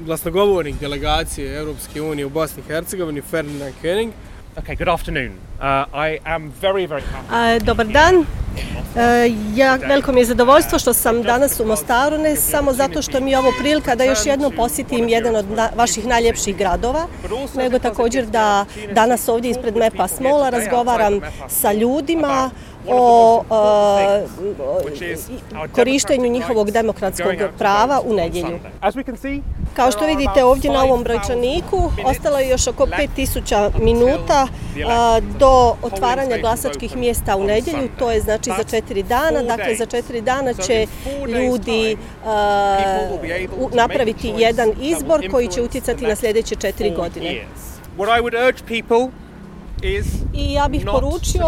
Glasnogovornik delegacije Europske unije u Bosni i Hercegovini, Ferdinand Koenig. Okay, good afternoon. I am very, very happy. Dobar dan. Veliko mi je zadovoljstvo što sam danas u Mostaru, ne samo zato što mi je ovo prilika da još jednom posjetim jedan od vaših najljepših gradova, nego također da danas ovdje ispred Mepa Smola razgovaram sa ljudima o korištenju njihovog demokratskog prava u nedjelju. Kao što vidite ovdje na ovom brojčaniku, ostalo je još oko 5000 minuta do otvaranja glasačkih mjesta u nedjelju, to je znači za 4 dana. Dakle, za 4 dana će ljudi napraviti jedan izbor koji će utjecati na sljedeće 4 godine. I ja bih poručio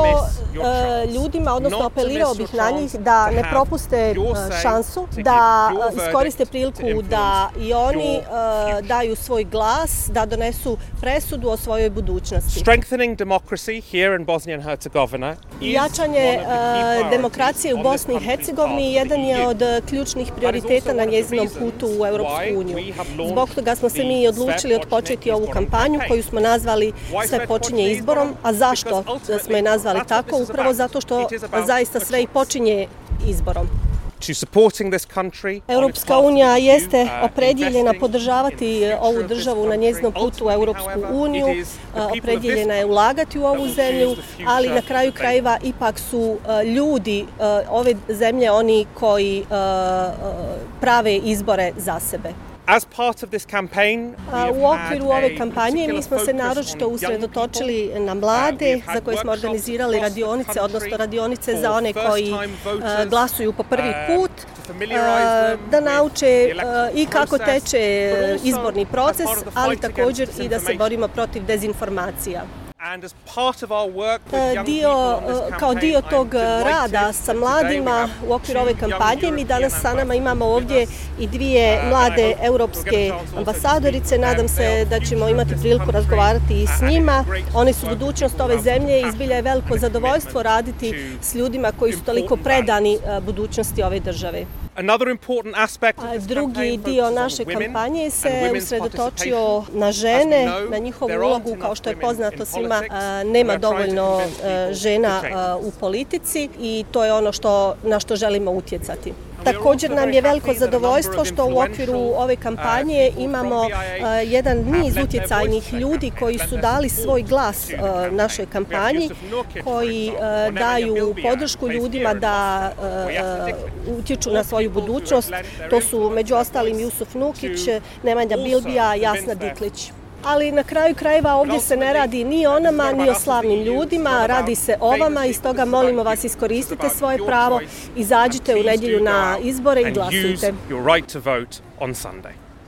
ljudima, odnosno apelirao bih na njih da ne propuste šansu, da iskoriste priliku da i oni daju svoj glas, da donesu presudu o svojoj budućnosti. Jačanje demokracije u Bosni i Hercegovini jedan je od ključnih prioriteta na njezinom putu u Europsku uniju. Zbog toga smo se mi odlučili otpočeti ovu kampanju koju smo nazvali Sve počinje izbor. A zašto smo je nazvali tako? Upravo zato što zaista sve i počinje izborom. Europska unija jeste opredjeljena podržavati ovu državu na njezinom putu u Europsku uniju, opredjeljena je ulagati u ovu zemlju, ali na kraju krajeva ipak su ljudi ove zemlje oni koji prave izbore za sebe. U okviru ove kampanje mi smo se naročito usredotočili na mlade, za koje smo organizirali radionice, odnosno radionice za one koji glasuju po prvi put, da nauče i kako teče izborni proces, ali također i da se borimo protiv dezinformacija. Kao dio tog rada sa mladima u okviru ove kampanje mi danas sa nama imamo ovdje i 2 mlade europske ambasadorice. Nadam se da ćemo imati priliku razgovarati i s njima. One su budućnost ove zemlje i zbilja je veliko zadovoljstvo raditi s ljudima koji su toliko predani budućnosti ove države. Drugi dio naše kampanje se usredotočio na žene, na njihovu ulogu. Kao što je poznato svima, nema dovoljno žena u politici i to je ono na što želimo utjecati. Također nam je veliko zadovoljstvo što u okviru ove kampanje imamo jedan niz utjecajnih ljudi koji su dali svoj glas našoj kampanji, koji daju podršku ljudima da utječu na svoju budućnost. To su među ostalim Jusuf Nukić, Nemanja Bilbija, Jasna Diklić. Ali na kraju krajeva ovdje se ne radi ni o nama, ni o slavnim ljudima, radi se o vama i stoga molimo vas, iskoristite svoje pravo, izađite u nedjelju na izbore i glasujte.